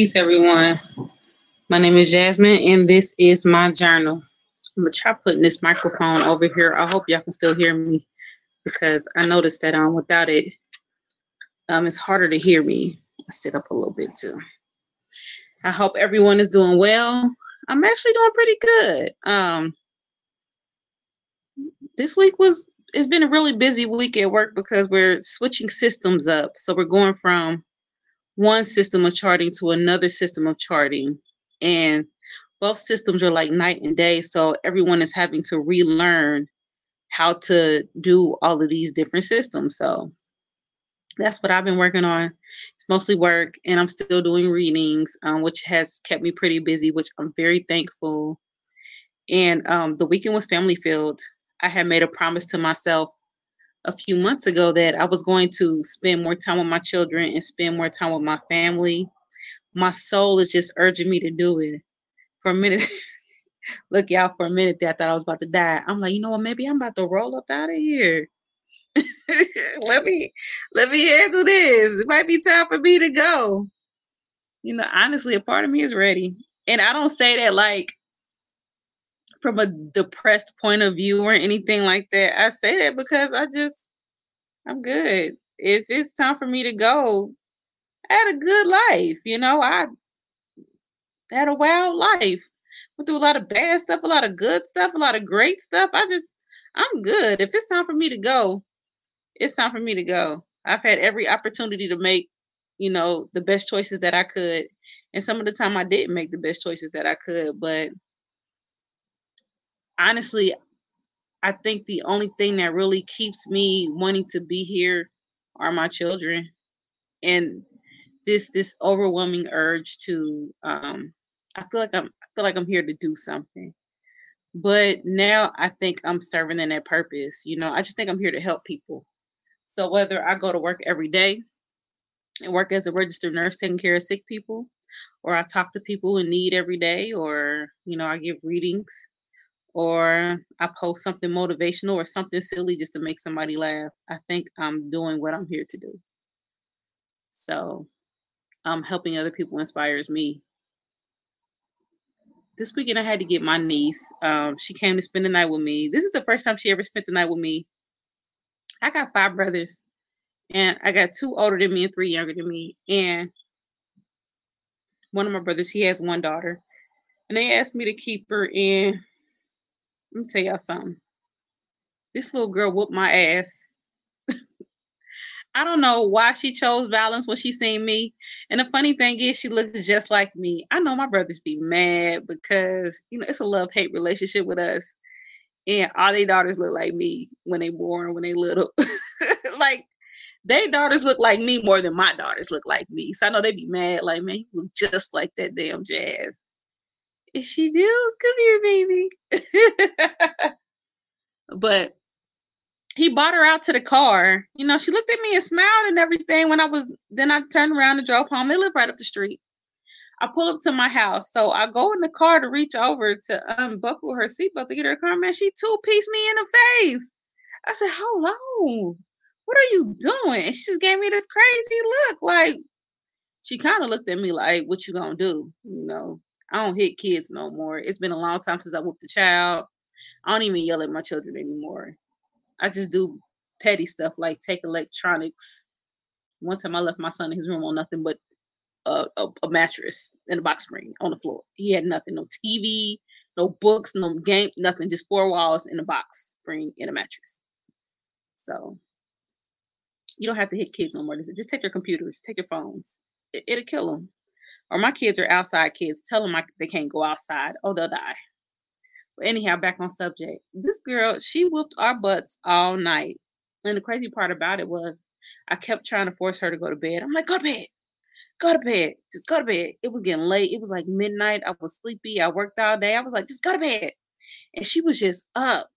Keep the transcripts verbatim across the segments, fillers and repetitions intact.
Peace, everyone. My name is Jasmine, and this is my journal. I'm going to try putting this microphone over here. I hope y'all can still hear me, because I noticed that um, without it, um, it's harder to hear me. I sit up a little bit, too. I hope everyone is doing well. I'm actually doing pretty good. Um, this week was, it's been a really busy week at work because we're switching systems up. So we're going from one system of charting to another system of charting, and both systems are like night and day. So everyone is having to relearn how to do all of these different systems. So that's what I've been working on. It's mostly work, and I'm still doing readings, um, which has kept me pretty busy, which I'm very thankful. And um, the weekend was family filled. I had made a promise to myself a few months ago that I was going to spend more time with my children and spend more time with my family. My soul is just urging me to do it. For a minute, look, y'all, for a minute there, I thought I was about to die. I'm like, you know what? Maybe I'm about to roll up out of here. let me, let me handle this. It might be time for me to go. You know, honestly, a part of me is ready. And I don't say that like from a depressed point of view or anything like that. I say that because I just, I'm good. If it's time for me to go, I had a good life. You know, I had a wild life. Went through a lot of bad stuff, a lot of good stuff, a lot of great stuff. I just, I'm good. If it's time for me to go, it's time for me to go. I've had every opportunity to make, you know, the best choices that I could. And some of the time I didn't make the best choices that I could, but honestly, I think the only thing that really keeps me wanting to be here are my children, and this this overwhelming urge to. Um, I feel like I'm I feel like I'm here to do something, but now I think I'm serving in that purpose. You know, I just think I'm here to help people. So whether I go to work every day and work as a registered nurse taking care of sick people, or I talk to people in need every day, or you know, I give readings, or I post something motivational or something silly just to make somebody laugh, I think I'm doing what I'm here to do. So um, helping other people inspires me. This weekend, I had to get my niece. Um, she came to spend the night with me. This is the first time she ever spent the night with me. I got five brothers, and I got two older than me and three younger than me. And one of my brothers, he has one daughter, and they asked me to keep her in. Let me tell y'all something. This little girl whooped my ass. I don't know why she chose violence when she seen me. And the funny thing is, she looks just like me. I know my brothers be mad because, you know, it's a love-hate relationship with us. And all their daughters look like me when they born, when they little. Like, their daughters look like me more than my daughters look like me. So I know they be mad, like, man, you look just like that damn Jazz. If she do, come here, baby. But he bought her out to the car. You know, she looked at me and smiled and everything when I was, then I turned around and drove home. They live right up the street. I pull up to my house. So I go in the car to reach over to unbuckle her seatbelt to get her car. Man, she two-pieced me in the face. I said, hello, what are you doing? And she just gave me this crazy look. Like, she kind of looked at me like, what you gonna do? You know, I don't hit kids no more. It's been a long time since I whooped a child. I don't even yell at my children anymore. I just do petty stuff like take electronics. One time I left my son in his room on nothing but a, a, a mattress and a box spring on the floor. He had nothing, no T V, no books, no game, nothing. Just four walls and a box spring and a mattress. So you don't have to hit kids no more. Just take their computers, take their phones. It, it'll kill them. Or my kids are outside kids. Tell them I, they can't go outside. Oh, they'll die. But anyhow, back on subject. This girl, she whooped our butts all night. And the crazy part about it was I kept trying to force her to go to bed. I'm like, go to bed. Go to bed. Just go to bed. It was getting late. It was like midnight. I was sleepy. I worked all day. I was like, just go to bed. And she was just up.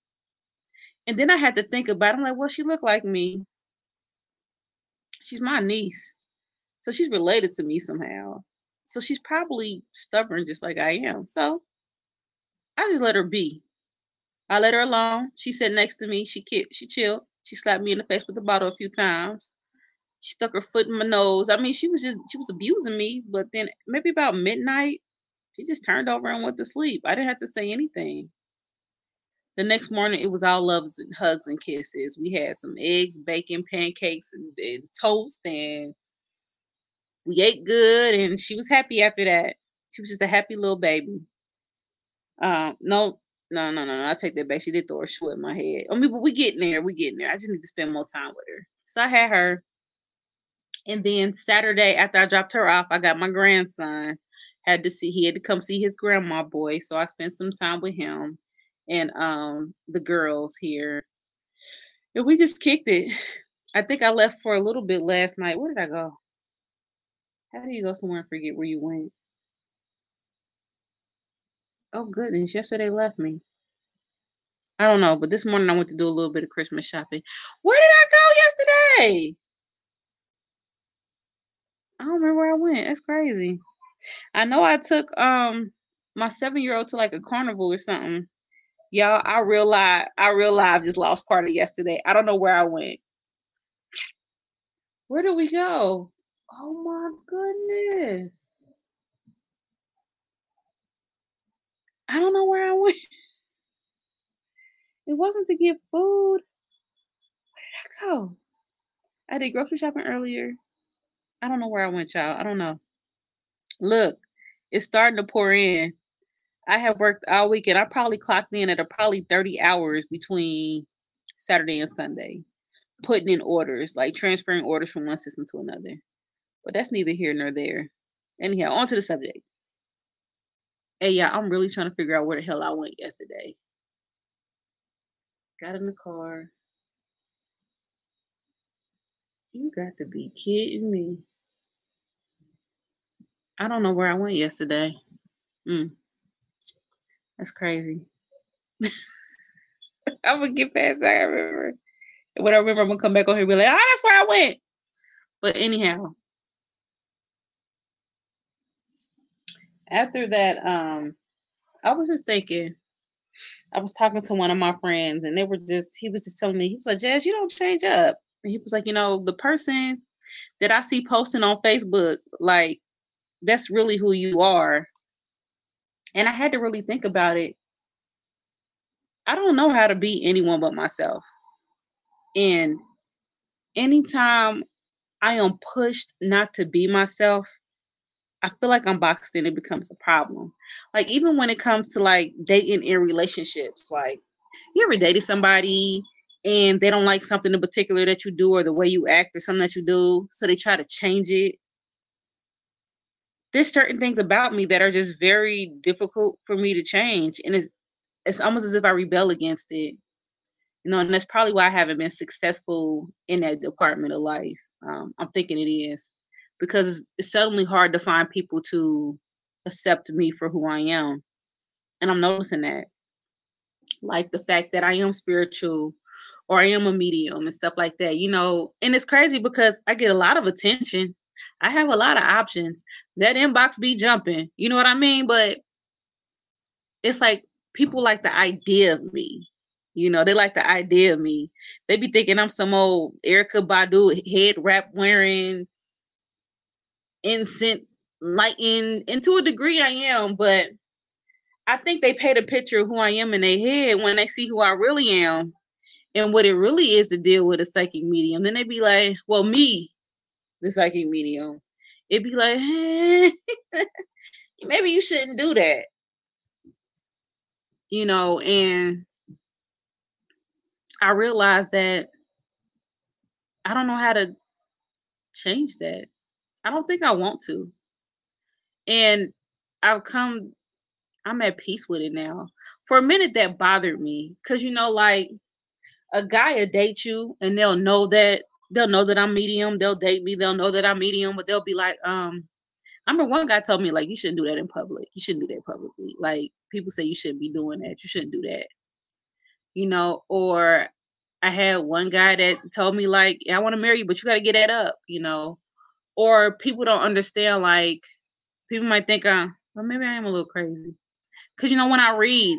And then I had to think about it. I'm like, well, she looked like me. She's my niece. So she's related to me somehow. So she's probably stubborn just like I am. So I just let her be. I let her alone. She sat next to me. She kicked, she chilled. She slapped me in the face with the bottle a few times. She stuck her foot in my nose. I mean, she was just, she was abusing me. But then maybe about midnight, she just turned over and went to sleep. I didn't have to say anything. The next morning, it was all loves and hugs and kisses. We had some eggs, bacon, pancakes, and, and toast, and we ate good, and she was happy after that. She was just a happy little baby. Um, no, no, no, no, no. I take that back. She did throw a shoe at my head. I mean, but we getting there. We getting there. I just need to spend more time with her. So I had her, and then Saturday after I dropped her off, I got my grandson. Had to see. He had to come see his grandma boy. So I spent some time with him. And um the girls here, and we just kicked it. I think I left for a little bit last night. Where did I go? How do you go somewhere and forget where you went? Oh goodness, yesterday left me. I don't know, but this morning I went to do a little bit of Christmas shopping. Where did I go yesterday? I don't remember where I went. That's crazy. I know I took um my seven-year-old to like a carnival or something. Y'all, I realized I realized I just lost part of yesterday. I don't know where I went. Where did we go? Oh my goodness. I don't know where I went. It wasn't to get food. Where did I go? I did grocery shopping earlier. I don't know where I went, y'all. I don't know. Look, it's starting to pour in. I have worked all weekend. I probably clocked in at a probably thirty hours between Saturday and Sunday, putting in orders, like transferring orders from one system to another. But that's neither here nor there. Anyhow, on to the subject. Hey, yeah, I'm really trying to figure out where the hell I went yesterday. Got in the car. You got to be kidding me. I don't know where I went yesterday. Mm. That's crazy. I'm going to get past that. I remember. When I remember, I'm going to come back on here and be like, oh, that's where I went. But anyhow. After that, um, I was just thinking. I was talking to one of my friends, and they were just, he was just telling me, he was like, Jazz, you don't change up. And he was like, you know, the person that I see posting on Facebook, like, that's really who you are. And I had to really think about it. I don't know how to be anyone but myself. And anytime I am pushed not to be myself, I feel like I'm boxed in. It becomes a problem. Like, even when it comes to like dating and relationships, like, you ever dated somebody and they don't like something in particular that you do or the way you act or something that you do, so they try to change it? There's certain things about me that are just very difficult for me to change. And it's it's almost as if I rebel against it. You know, and that's probably why I haven't been successful in that department of life. Um, I'm thinking it is. Because it's suddenly hard to find people to accept me for who I am. And I'm noticing that. Like the fact that I am spiritual or I am a medium and stuff like that. You know, and it's crazy because I get a lot of attention. I have a lot of options. That inbox be jumping. You know what I mean? But it's like people like the idea of me. You know, they like the idea of me. They be thinking I'm some old Erykah Badu head wrap wearing, incense lighting. And to a degree I am, but I think they paint a picture of who I am in their head when they see who I really am and what it really is to deal with a psychic medium. Then they be like, well, me, the psychic medium, it'd be like, hey, maybe you shouldn't do that. You know, and I realized that I don't know how to change that. I don't think I want to. And I've come, I'm at peace with it now. For a minute, that bothered me. Because, you know, like a guy will date you and they'll know that. They'll know that I'm medium. They'll date me. They'll know that I'm medium, but they'll be like, um, I remember one guy told me, like, you shouldn't do that in public. You shouldn't do that publicly. Like, people say you shouldn't be doing that. You shouldn't do that. You know, or I had one guy that told me, like, I want to marry you, but you got to get that up, you know. Or people don't understand, like, people might think, uh, well, maybe I am a little crazy. Because, you know, when I read,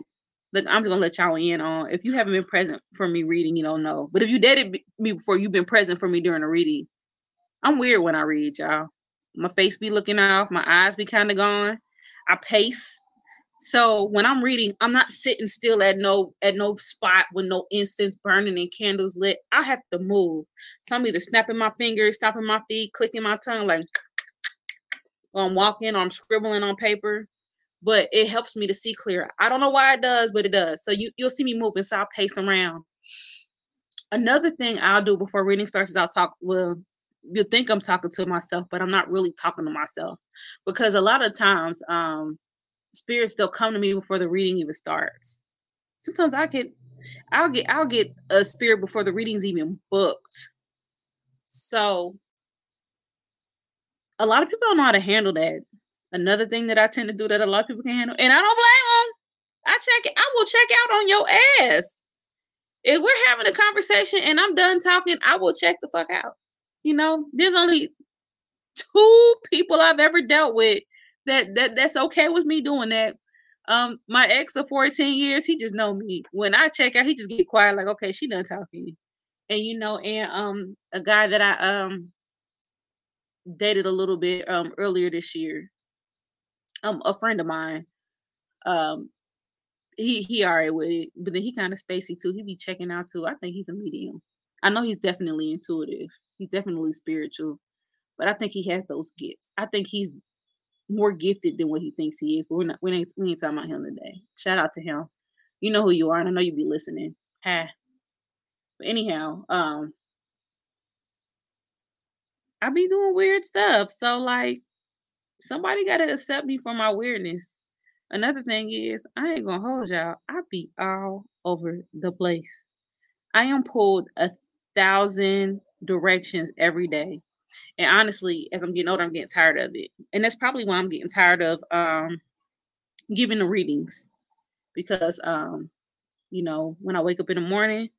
look, I'm going to let y'all in on, if you haven't been present for me reading, you don't know. But if you dated me before, you've been present for me during a reading. I'm weird when I read, y'all. My face be looking off. My eyes be kind of gone. I pace. So when I'm reading, I'm not sitting still at no at no spot with no incense burning and candles lit. I have to move. So I'm either snapping my fingers, stomping my feet, clicking my tongue, like or I'm walking or I'm scribbling on paper. But it helps me to see clearer. I don't know why it does, but it does. So you, you'll see me moving, so I'll pace around. Another thing I'll do before reading starts is I'll talk, well, you'll think I'm talking to myself, but I'm not really talking to myself. Because a lot of times, um, spirits, they'll come to me before the reading even starts. Sometimes I get, I'll get, I'll get a spirit before the reading's even booked. So a lot of people don't know how to handle that. Another thing that I tend to do that a lot of people can handle, and I don't blame them. I check it. I will check out on your ass. If we're having a conversation and I'm done talking, I will check the fuck out. You know, there's only two people I've ever dealt with that, that that's okay with me doing that. Um, my ex of fourteen years, he just know me. When I check out, he just get quiet, like, okay, she done talking. And you know, and um, a guy that I um dated a little bit um earlier this year, um, a friend of mine, um, he he already with it, but then he kind of spacey too. He be checking out too. I think he's a medium. I know he's definitely intuitive. He's definitely spiritual, but I think he has those gifts. I think he's more gifted than what he thinks he is, but we're not, we ain't, we ain't talking about him today. Shout out to him. You know who you are, and I know you be listening. Hi. But anyhow, um, I be doing weird stuff. So, like, somebody got to accept me for my weirdness. Another thing is, I ain't going to hold y'all. I be all over the place. I am pulled a thousand directions every day. And honestly, as I'm getting older, I'm getting tired of it. And that's probably why I'm getting tired of um, giving the readings. Because, um, you know, when I wake up in the morning,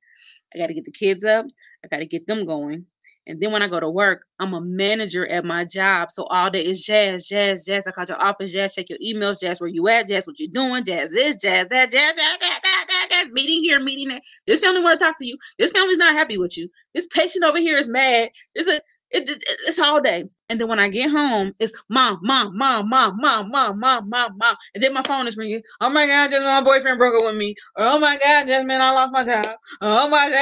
I got to get the kids up. I got to get them going. And then when I go to work, I'm a manager at my job. So all day is jazz, jazz, jazz. I call your office, jazz, check your emails, jazz, where you at, jazz, what you doing, jazz this, jazz that, jazz, jazz, jazz, jazz, jazz, meeting here, meeting there. This family want to talk to you. This family's not happy with you. This patient over here is mad. It's a, it, it, it's all day. And then when I get home, it's mom, mom, mom, mom, mom, mom, mom, mom, mom. And then my phone is ringing. Oh my God, just my boyfriend broke up with me. Oh my God, just man, I lost my job. Oh my God,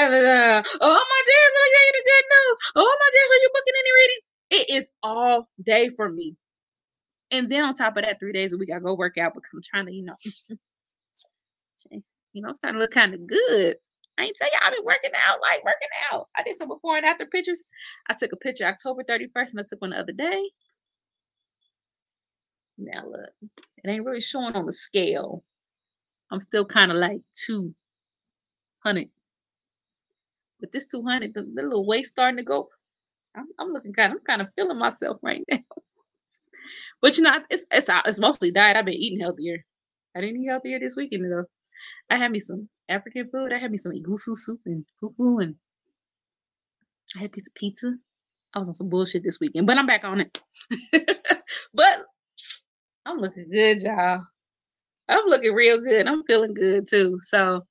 oh my God, let me tell you the good news. Oh my God, are you booking any reading? It is all day for me. And then on top of that, three days a week, I go work out because I'm trying to, you know, you know, I'm starting to look kind of good. I ain't tell y'all, I've been working out, like working out. I did some before and after pictures. I took a picture October thirty-first and I took one the other day. Now look, it ain't really showing on the scale. I'm still kind of like two hundred. But this two hundred, the little weight starting to go. I'm, I'm looking kind of, I'm kind of feeling myself right now. But you know, it's, it's, it's mostly diet. I've been eating healthier. I didn't eat healthier this weekend though. I had me some African food. I had me some igusu soup and fufu, and I had a piece of pizza. I was on some bullshit this weekend, but I'm back on it. But I'm looking good, y'all. I'm looking real good. I'm feeling good too. So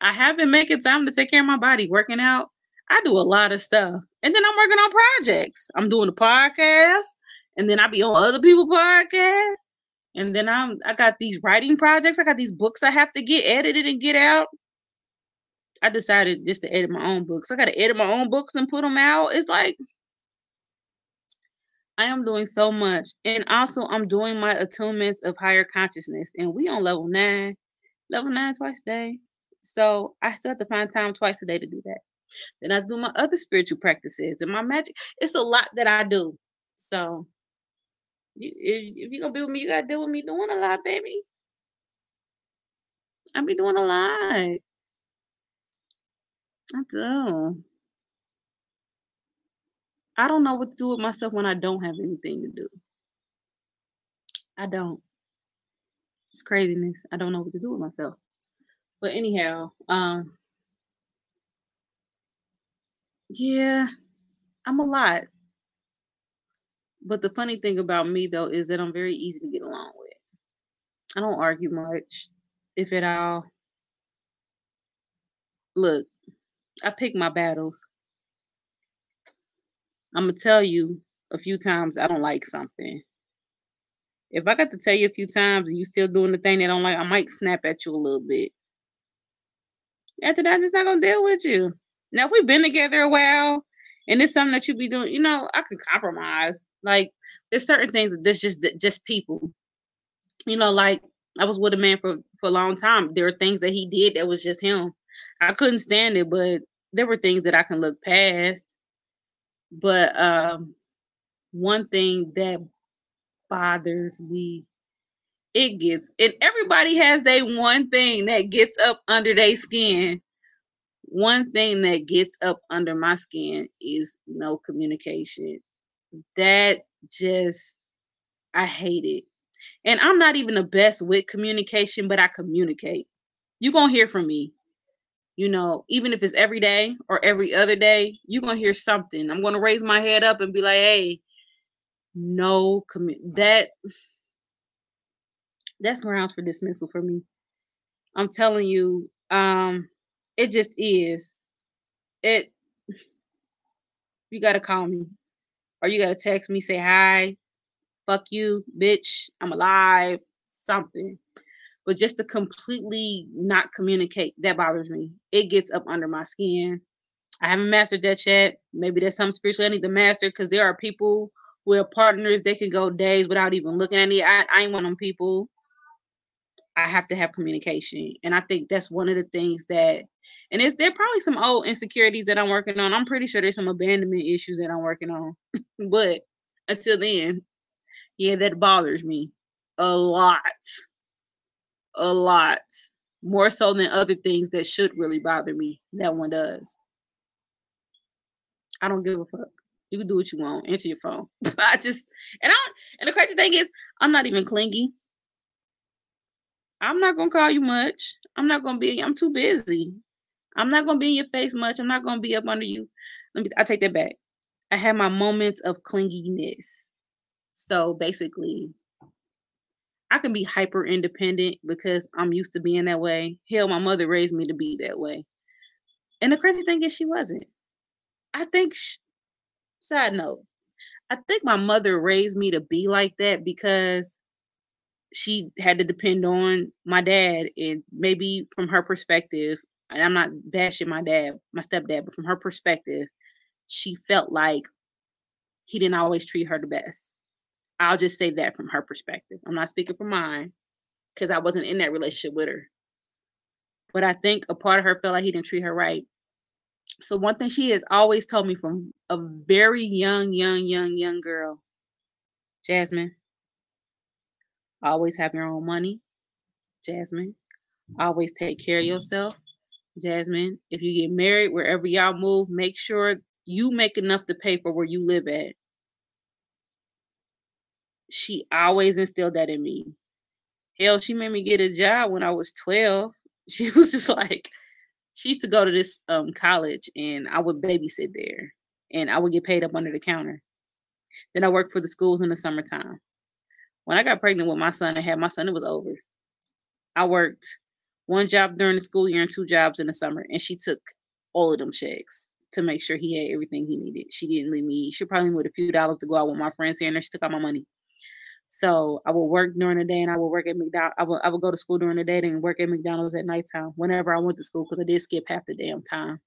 I have been making time to take care of my body, working out. I do a lot of stuff. And then I'm working on projects. I'm doing a podcast, and then I be on other people's podcasts. And then I'm, I got these writing projects. I got these books I have to get edited and get out. I decided just to edit my own books. I got to edit my own books and put them out. It's like, I am doing so much. And also, I'm doing my attunements of higher consciousness. And we on level nine. Level nine twice a day. So I still have to find time twice a day to do that. Then I do my other spiritual practices and my magic. It's a lot that I do. So You, if, if you're going to be with me, you got to deal with me doing a lot, baby. I be doing a lot. I do. I don't know what to do with myself when I don't have anything to do. I don't. It's craziness. I don't know what to do with myself. But anyhow, um, yeah, I'm a lot. But the funny thing about me, though, is that I'm very easy to get along with. I don't argue much, if at all. Look, I pick my battles. I'm going to tell you a few times I don't like something. If I got to tell you a few times and you still doing the thing they don't like, I might snap at you a little bit. After that, I'm just not going to deal with you. Now, if we've been together a while and it's something that you be doing, you know, I can compromise. Like, there's certain things that that's just, that just people. You know, like, I was with a man for, for a long time. There were things that he did that was just him. I couldn't stand it, but there were things that I can look past. But um, one thing that bothers me, it gets, and everybody has their one thing that gets up under their skin. One thing that gets up under my skin is no communication. That just, I hate it. And I'm not even the best with communication, but I communicate. You're going to hear from me. You know, even if it's every day or every other day, you're going to hear something. I'm going to raise my head up and be like, hey, no, commu- that, that's grounds for dismissal for me. I'm telling you, um, it just is. It, you got to call me or you got to text me, say hi. Fuck you, bitch, I'm alive, something. But just to completely not communicate, that bothers me. It gets up under my skin. I haven't mastered that yet. Maybe that's something spiritual I need to master, because there are people who are partners, they can go days without even looking at me. I, I ain't one of them people. I have to have communication. And I think that's one of the things that, and it's, there are probably some old insecurities that I'm working on. I'm pretty sure there's some abandonment issues that I'm working on. But until then, yeah, that bothers me a lot, a lot more so than other things that should really bother me. That one does. I don't give a fuck. You can do what you want. Answer your phone. I just, and I, and the crazy thing is, I'm not even clingy. I'm not going to call you much. I'm not going to be, I'm too busy. I'm not going to be in your face much. I'm not going to be up under you. Let me, I take that back. I have my moments of clinginess. So basically, I can be hyper independent because I'm used to being that way. Hell, my mother raised me to be that way. And the crazy thing is she wasn't. I think, she, side note, I think my mother raised me to be like that because she had to depend on my dad. And maybe from her perspective, and I'm not bashing my dad, my stepdad, but from her perspective, she felt like he didn't always treat her the best. I'll just say that from her perspective. I'm not speaking for mine because I wasn't in that relationship with her. But I think a part of her felt like he didn't treat her right. So one thing she has always told me from a very young, young, young, young girl, Jasmine, always have your own money. Jasmine, always take care of yourself. Jasmine, if you get married, wherever y'all move, make sure you make enough to pay for where you live at. She always instilled that in me. Hell, she made me get a job when I was twelve. She was just like, she used to go to this um, college and I would babysit there and I would get paid up under the counter. Then I worked for the schools in the summertime. When I got pregnant with my son and had my son, it was over. I worked one job during the school year and two jobs in the summer. And she took all of them checks to make sure he had everything he needed. She didn't leave me. She probably needed a few dollars to go out with my friends here and there. She took all my money. So I would work during the day and I would work at McDonald's. I would, I would go to school during the day and work at McDonald's at nighttime whenever I went to school, because I did skip half the damn time.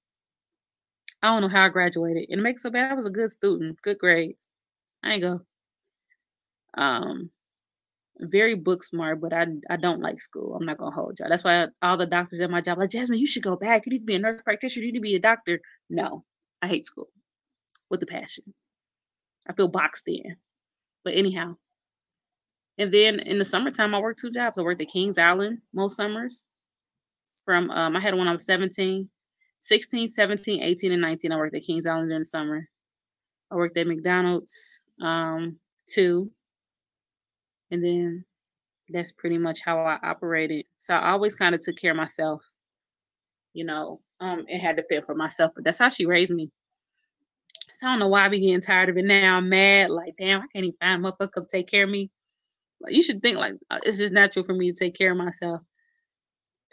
I don't know how I graduated. It makes so bad. I was a good student, good grades. I ain't go. Um, very book smart, but I I don't like school. I'm not going to hold y'all. That's why all the doctors at my job like, Jasmine, you should go back. You need to be a nurse practitioner. You need to be a doctor. No, I hate school with a passion. I feel boxed in. But anyhow. And then in the summertime, I worked two jobs. I worked at Kings Island most summers. From um, I had one when I was seventeen, sixteen, seventeen, eighteen, and nineteen. I worked at Kings Island during the summer. I worked at McDonald's um, too. And then that's pretty much how I operated. So I always kind of took care of myself. You know, um, it had to fit for myself, but that's how she raised me. So I don't know why I be getting tired of it now. I'm mad. Like, damn, I can't even find a motherfucker to take care of me. You should think like it's just natural for me to take care of myself.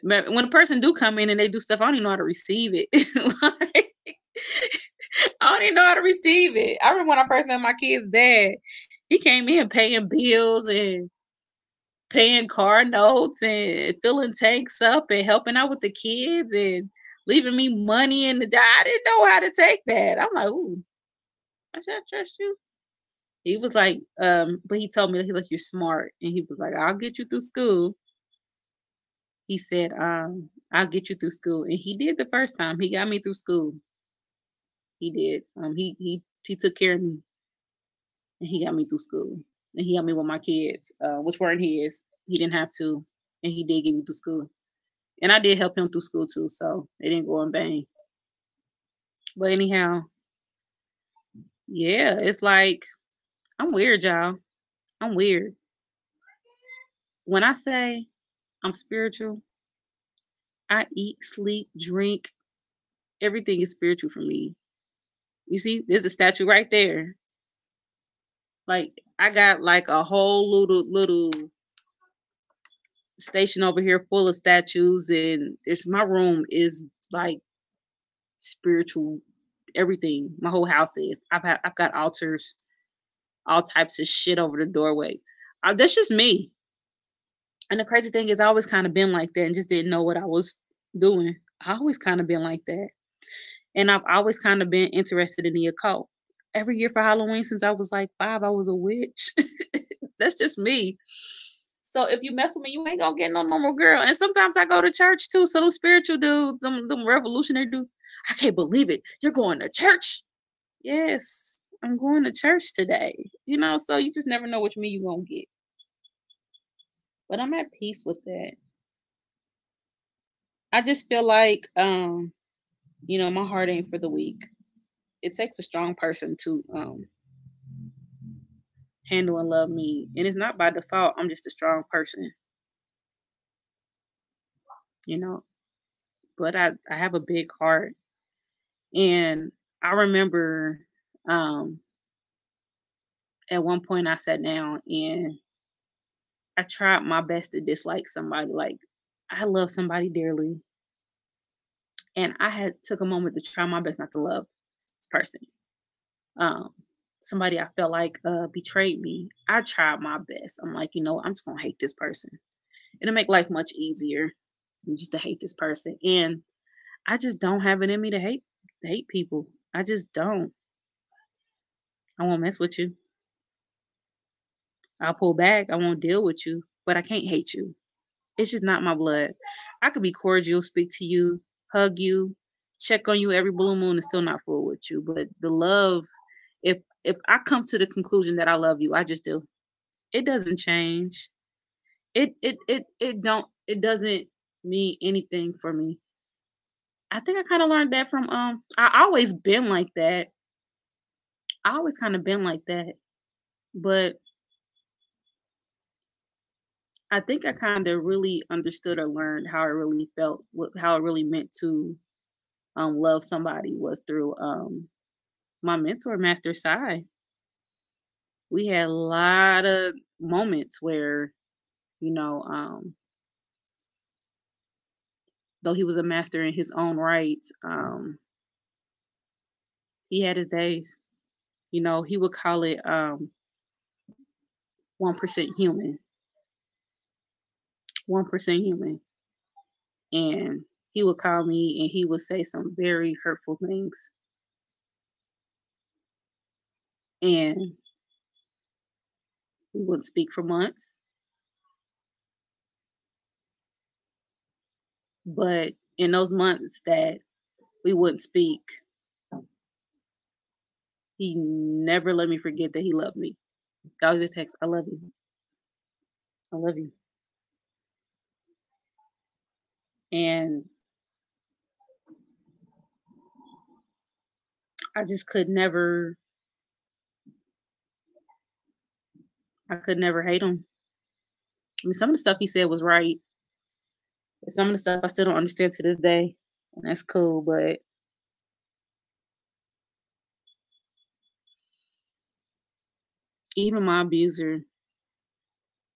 But when a person do come in and they do stuff, I don't even know how to receive it. Like, I didn't know how to receive it. I remember when I first met my kid's dad, he came in paying bills and paying car notes and filling tanks up and helping out with the kids and leaving me money in the die. I didn't know how to take that. I'm like, ooh, I should trust you. He was like, um, but he told me, he's like, you're smart. And he was like, I'll get you through school. He said, um, I'll get you through school. And he did the first time. He got me through school. He did. Um, he he he took care of me. And he got me through school. And he helped me with my kids, uh, which weren't his. He didn't have to. And he did get me through school. And I did help him through school too. So it didn't go in vain. But anyhow, yeah, it's like, I'm weird, y'all. I'm weird. When I say I'm spiritual, I eat, sleep, drink. Everything is spiritual for me. You see, there's the statue right there. Like, I got like a whole little, little station over here full of statues. And there's, my room is like spiritual, everything. My whole house is. I've, had, I've got altars. All types of shit over the doorways. Uh, that's just me. And the crazy thing is, I always kind of been like that and just didn't know what I was doing. I always kind of been like that. And I've always kind of been interested in the occult. Every year for Halloween since I was like five, I was a witch. That's just me. So if you mess with me, you ain't gonna get no normal girl. And sometimes I go to church too. So them spiritual dudes, them, them revolutionary dudes, I can't believe it. You're going to church? Yes. I'm going to church today, you know, so you just never know which me you're going to get. But I'm at peace with that. I just feel like, um, you know, my heart ain't for the weak. It takes a strong person to um, handle and love me. And it's not by default. I'm just a strong person, you know, but I, I have a big heart. And I remember Um, at one point I sat down and I tried my best to dislike somebody. Like, I love somebody dearly. And I had took a moment to try my best not to love this person. Um, somebody I felt like uh, betrayed me. I tried my best. I'm like, you know, I'm just going to hate this person. It'll make life much easier just to hate this person. And I just don't have it in me to hate, hate people. I just don't. I won't mess with you. I'll pull back. I won't deal with you, but I can't hate you. It's just not my blood. I could be cordial, speak to you, hug you, check on you every blue moon and still not fool with you. But the love, if if I come to the conclusion that I love you, I just do. It doesn't change. It it it it don't it doesn't mean anything for me. I think I kind of learned that from um I always been like that. I always kind of been like that, but I think I kind of really understood or learned how it really felt, how it really meant to um, love somebody was through um, my mentor, Master Sai. We had a lot of moments where, you know, um, though he was a master in his own right, um, he had his days. You know, he would call it um, one percent human. one percent human. And he would call me and he would say some very hurtful things. And we wouldn't speak for months. But in those months that we wouldn't speak, he never let me forget that he loved me. I always text, I love you. I love you. And I just could never, I could never hate him. I mean, some of the stuff he said was right. Some of the stuff I still don't understand to this day. And that's cool, but even my abuser,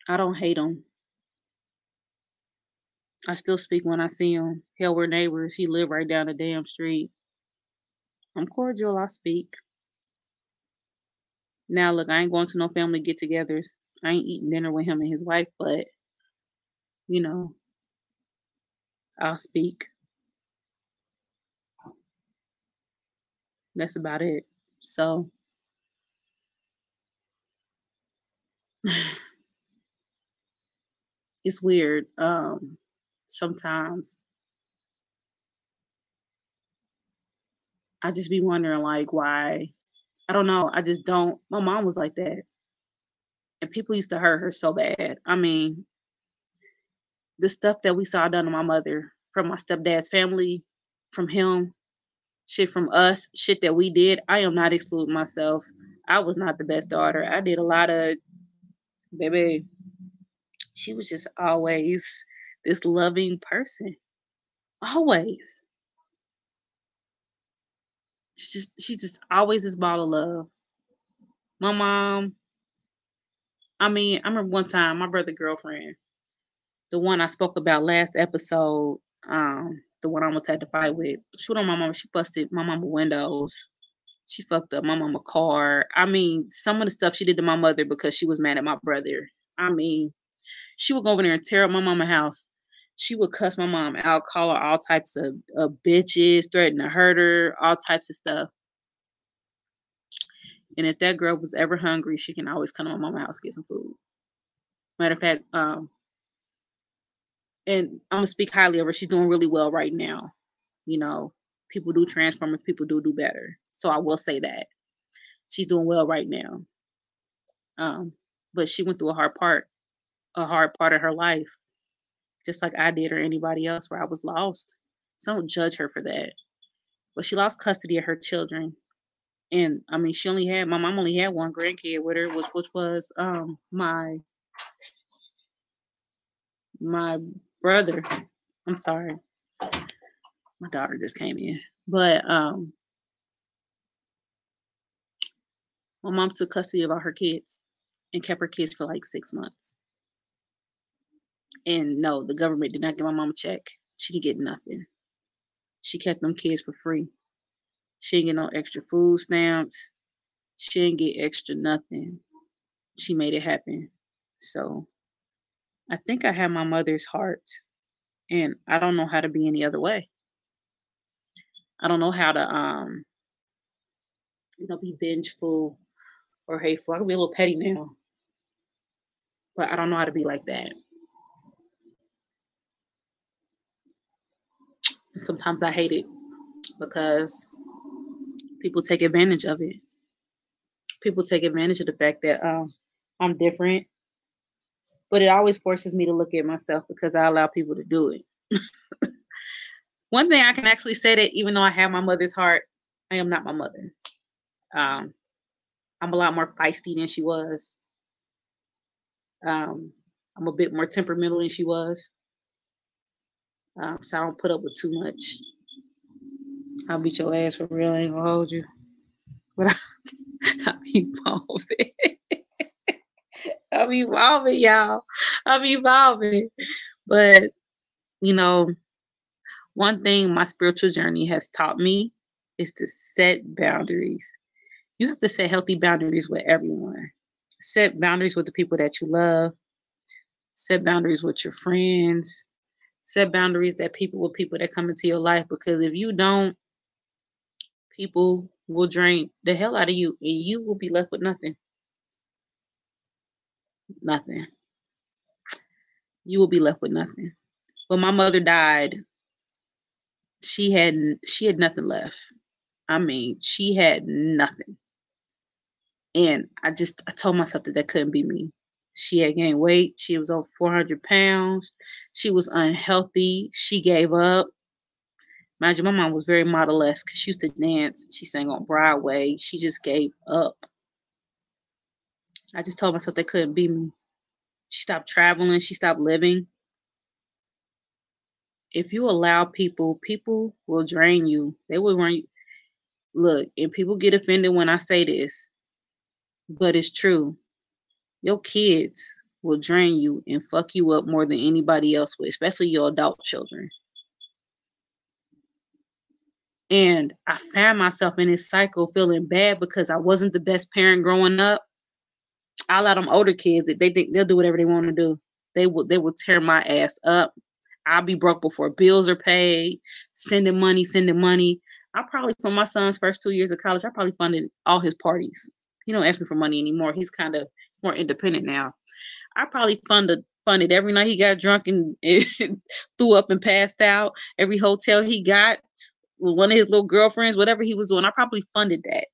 I don't hate him. I still speak when I see him. Hell, we're neighbors. He lived right down the damn street. I'm cordial, I speak. Now, look, I ain't going to no family get-togethers. I ain't eating dinner with him and his wife, but, you know, I'll speak. That's about it. So, it's weird. Um, sometimes I just be wondering, like, why? I don't know. I just don't. My mom was like that. And people used to hurt her so bad. I mean, the stuff that we saw done to my mother, from my stepdad's family, from him, shit from us, shit that we did. I am not excluding myself. I was not the best daughter. I did a lot of, baby, she was just always this loving person. Always. She's just, she's just always this ball of love. My mom, I mean, I remember one time, my brother's girlfriend, the one I spoke about last episode, um, the one I almost had to fight with, she went on my mama, she busted my mama windows. She fucked up my mama car. I mean, some of the stuff she did to my mother because she was mad at my brother. I mean, she would go over there and tear up my mama's house. She would cuss my mom out, call her all types of, of bitches, threaten to hurt her, all types of stuff. And if that girl was ever hungry, she can always come to my mama's house and get some food. Matter of fact, um, and I'm going to speak highly of her. She's doing really well right now. You know, people do transform and people do do better. So I will say that. She's doing well right now. Um, but she went through a hard part, a hard part of her life, just like I did or anybody else where I was lost. So I don't judge her for that. But she lost custody of her children. And I mean, she only had, my mom only had one grandkid with her, which, which was um my my brother. I'm sorry, my daughter just came in. But um, my mom took custody of all her kids and kept her kids for like six months. And no, the government did not give my mom a check. She didn't get nothing. She kept them kids for free. She didn't get no extra food stamps. She didn't get extra nothing. She made it happen. So I think I have my mother's heart. And I don't know how to be any other way. I don't know how to, um, you know, be vengeful or hateful. I can be a little petty now. But I don't know how to be like that. And sometimes I hate it because people take advantage of it. People take advantage of the fact that um, I'm different. But it always forces me to look at myself because I allow people to do it. One thing I can actually say that even though I have my mother's heart, I am not my mother. Um, I'm a lot more feisty than she was. Um, I'm a bit more temperamental than she was. Um, so I don't put up with too much. I'll beat your ass for real. I ain't gonna hold you. But I, I'm evolving. I'm evolving, y'all. I'm evolving. But, you know, one thing my spiritual journey has taught me is to set boundaries. You have to set healthy boundaries with everyone. Set boundaries with the people that you love. Set boundaries with your friends. Set boundaries that people with people that come into your life. Because if you don't, people will drain the hell out of you and you will be left with nothing. Nothing. You will be left with nothing. When my mother died, she had she had nothing left. I mean, she had nothing. And I just I told myself that that couldn't be me. She had gained weight. She was over four hundred pounds. She was unhealthy. She gave up. Mind you, my mom was very model-esque. She used to dance. She sang on Broadway. She just gave up. I just told myself that couldn't be me. She stopped traveling. She stopped living. If you allow people, people will drain you. They will run you. Look, and people get offended when I say this, but it's true. Your kids will drain you and fuck you up more than anybody else will, especially your adult children. And I found myself in this cycle feeling bad because I wasn't the best parent growing up. I allow them older kids that they think they'll do whatever they want to do. They will they will tear my ass up. I'll be broke before bills are paid, sending money, sending money. I probably, for my son's first two years of college, I probably funded all his parties. He don't ask me for money anymore. He's kind of more independent now. I probably funded funded every night he got drunk and, and threw up and passed out. Every hotel he got, one of his little girlfriends, whatever he was doing, I probably funded that.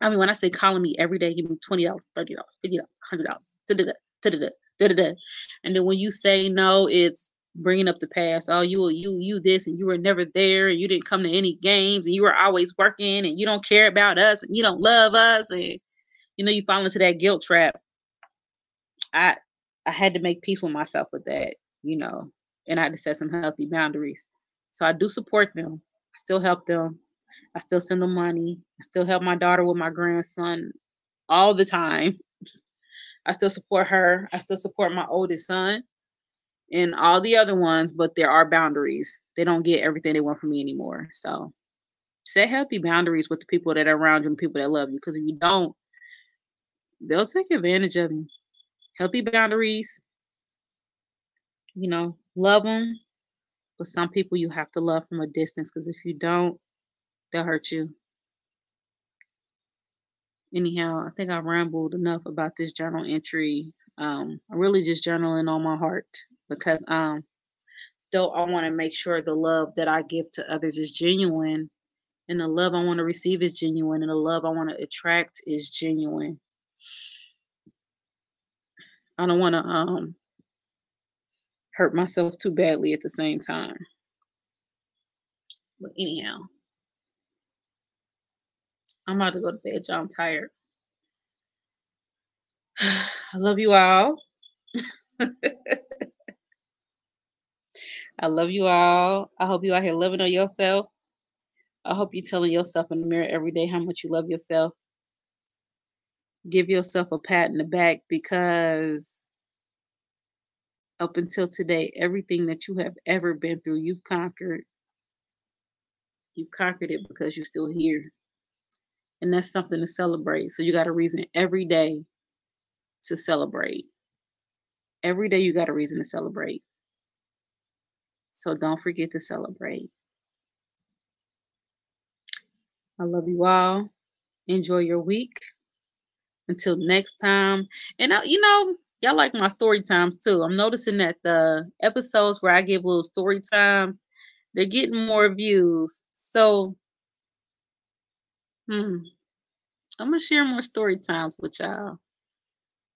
I mean, when I say calling me every day, give me twenty dollars, thirty dollars, fifty dollars, one hundred dollars, da-da-da, da-da-da, da-da-da. And then when you say no, it's bringing up the past. Oh, you you, you this, and you were never there, and you didn't come to any games, and you were always working, and you don't care about us, and you don't love us. And, you know, you fall into that guilt trap. I I had to make peace with myself with that, you know, and I had to set some healthy boundaries. So I do support them. I still help them. I still send them money. I still help my daughter with my grandson all the time. I still support her. I still support my oldest son and all the other ones, but there are boundaries. They don't get everything they want from me anymore. So set healthy boundaries with the people that are around you and people that love you, because if you don't, they'll take advantage of you. Healthy boundaries, you know, love them. But some people you have to love from a distance, because if you don't, they'll hurt you. Anyhow, I think I rambled enough about this journal entry. Um, I'm really just journaling on my heart, because um, though I want to make sure the love that I give to others is genuine, and the love I want to receive is genuine, and the love I want to attract is genuine. I don't want to um, hurt myself too badly at the same time. But anyhow, I'm about to go to bed, y'all. I'm tired. I love you all. I love you all. I hope you out here loving on yourself. I hope you're telling yourself in the mirror every day how much you love yourself. Give yourself a pat in the back, because up until today, everything that you have ever been through, you've conquered. You've conquered it because you're still here. And that's something to celebrate. So you got a reason every day to celebrate. Every day you got a reason to celebrate. So don't forget to celebrate. I love you all. Enjoy your week. Until next time. And, I, you know, y'all like my story times, too. I'm noticing that the episodes where I give little story times, they're getting more views. So Hmm. I'm gonna share more story times with y'all.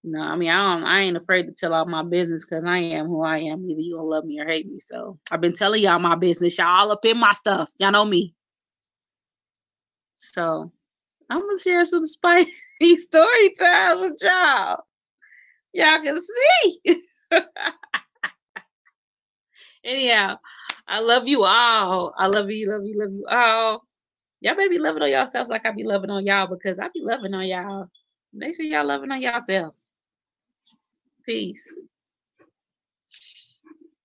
You know, I mean, I don't, I ain't afraid to tell all my business, because I am who I am. Either you gonna love me or hate me. So I've been telling y'all my business. Y'all all up in my stuff. Y'all know me. So I'm gonna share some spicy story time with y'all. Y'all can see. Anyhow, I love you all. I love you, love you, love you all. Y'all may be loving on yourselves like I be loving on y'all, because I be loving on y'all. Make sure y'all loving on yourselves. Peace.